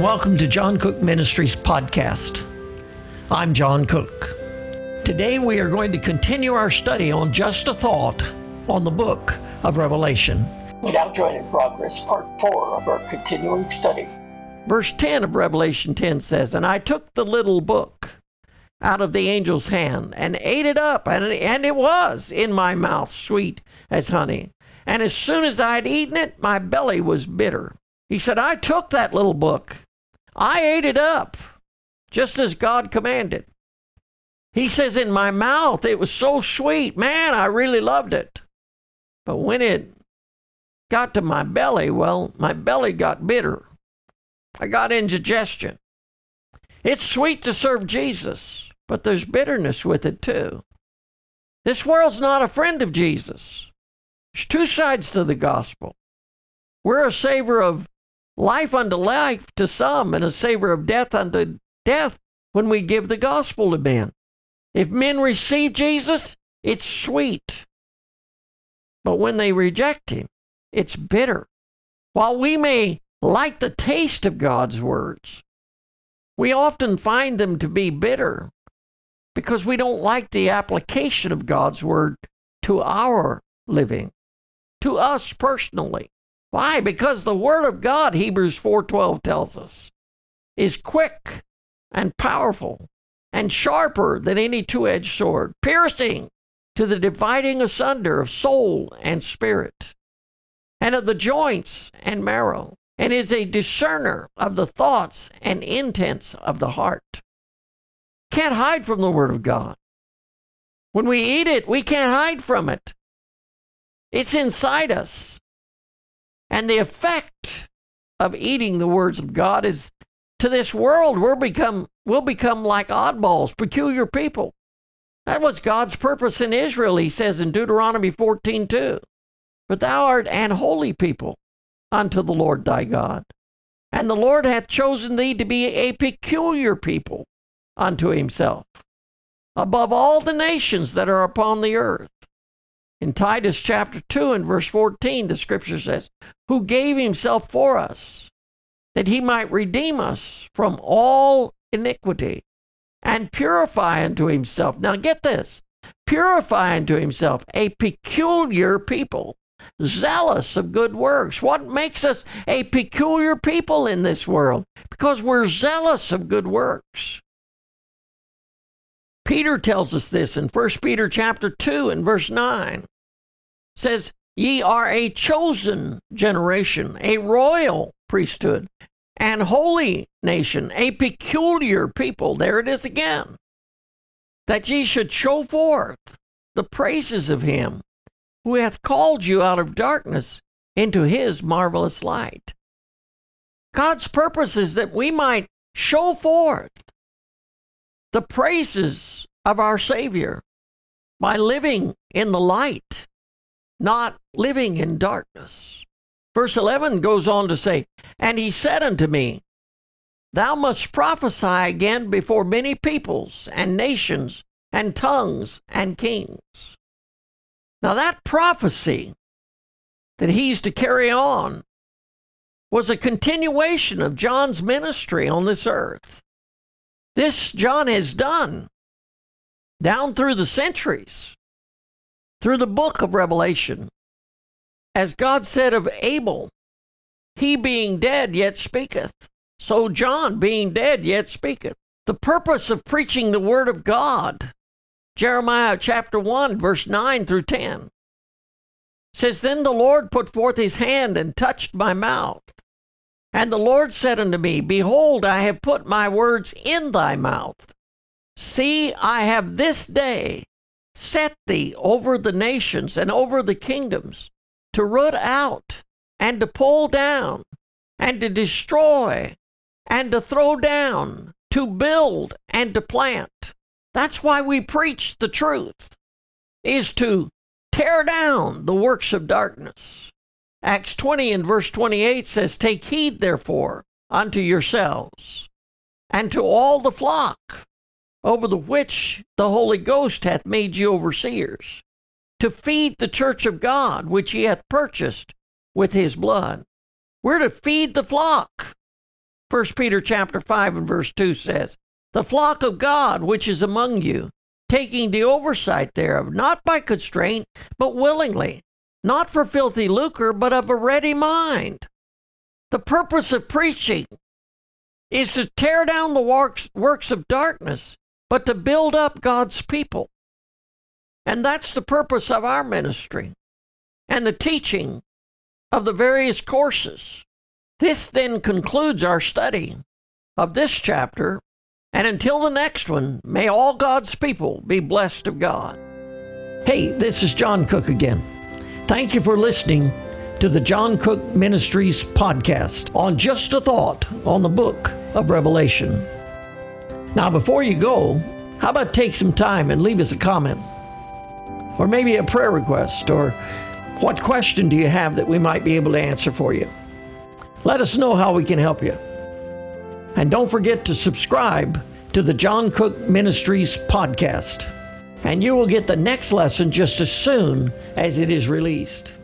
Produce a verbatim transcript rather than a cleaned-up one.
and welcome to John Cook Ministries podcast. I'm John Cook. Today we are going to continue our study on Just a Thought on the book of Revelation. We now join in progress part four of our continuing study. Verse ten of Revelation ten says, "And I took the little book out of the angel's hand and ate it up, and and it was in my mouth sweet as honey. And as soon as I had eaten it, my belly was bitter." He said, I took that little book. I ate it up, just as God commanded. He says, in my mouth, it was so sweet. Man, I really loved it. But when it got to my belly, well, my belly got bitter. I got indigestion. It's sweet to serve Jesus, but there's bitterness with it too. This world's not a friend of Jesus. There's two sides to the gospel. We're a savor of life unto life to some, and a savor of death unto death when we give the gospel to men. If men receive Jesus, it's sweet. But when they reject him, it's bitter. While we may like the taste of God's words, we often find them to be bitter because we don't like the application of God's word to our living, to us personally. Why? Because the word of God, Hebrews four twelve tells us, is quick and powerful and sharper than any two-edged sword, piercing to the dividing asunder of soul and spirit, and of the joints and marrow, and is a discerner of the thoughts and intents of the heart. Can't hide from the word of God. When we eat it, we can't hide from it. It's inside us. And the effect of eating the words of God is, to this world, we'll become, we'll become like oddballs, peculiar people. That was God's purpose in Israel, he says in Deuteronomy fourteen two. But thou art an holy people unto the Lord thy God. And the Lord hath chosen thee to be a peculiar people unto himself, above all the nations that are upon the earth. In Titus chapter two and verse fourteen, the scripture says, who gave himself for us, that he might redeem us from all iniquity, and purify unto himself. Now get this, purify unto himself a peculiar people, zealous of good works. What makes us a peculiar people in this world? Because we're zealous of good works. Peter tells us this in First Peter chapter two and verse nine. It says, ye are a chosen generation, a royal priesthood, and holy nation, a peculiar people. There it is again. That ye should show forth the praises of him who hath called you out of darkness into his marvelous light. God's purpose is that we might show forth the praises of our Savior by living in the light, not living in darkness. Verse eleven goes on to say, and he said unto me, thou must prophesy again before many peoples and nations and tongues and kings. Now that prophecy that he's to carry on was a continuation of John's ministry on this earth. This John has done down through the centuries, through the book of Revelation. As God said of Abel, he being dead yet speaketh. So John being dead yet speaketh. The purpose of preaching the word of God, Jeremiah chapter one, verse nine through ten, says, then the Lord put forth his hand and touched my mouth. And the Lord said unto me, behold, I have put my words in thy mouth. See, I have this day set thee over the nations and over the kingdoms, to root out and to pull down and to destroy and to throw down, to build and to plant. That's why we preach the truth, is to tear down the works of darkness. Acts twenty and verse twenty-eight says, take heed, therefore, unto yourselves and to all the flock over the which the Holy Ghost hath made you overseers, to feed the church of God, which he hath purchased with his blood. We're to feed the flock. First Peter chapter five and verse two says, "The flock of God which is among you, taking the oversight thereof, not by constraint, but willingly, not for filthy lucre, but of a ready mind." The purpose of preaching is to tear down the works, works of darkness, but to build up God's people. And that's the purpose of our ministry and the teaching of the various courses. This then concludes our study of this chapter, and until the next one, may all God's people be blessed of God. Hey, this is John Cook again. Thank you for listening to the John Cook Ministries podcast on Just a Thought on the book of Revelation. Now, before you go, how about take some time and leave us a comment, or maybe a prayer request, or what question do you have that we might be able to answer for you? Let us know how we can help you. And don't forget to subscribe to the John Cook Ministries podcast, and you will get the next lesson just as soon as it is released.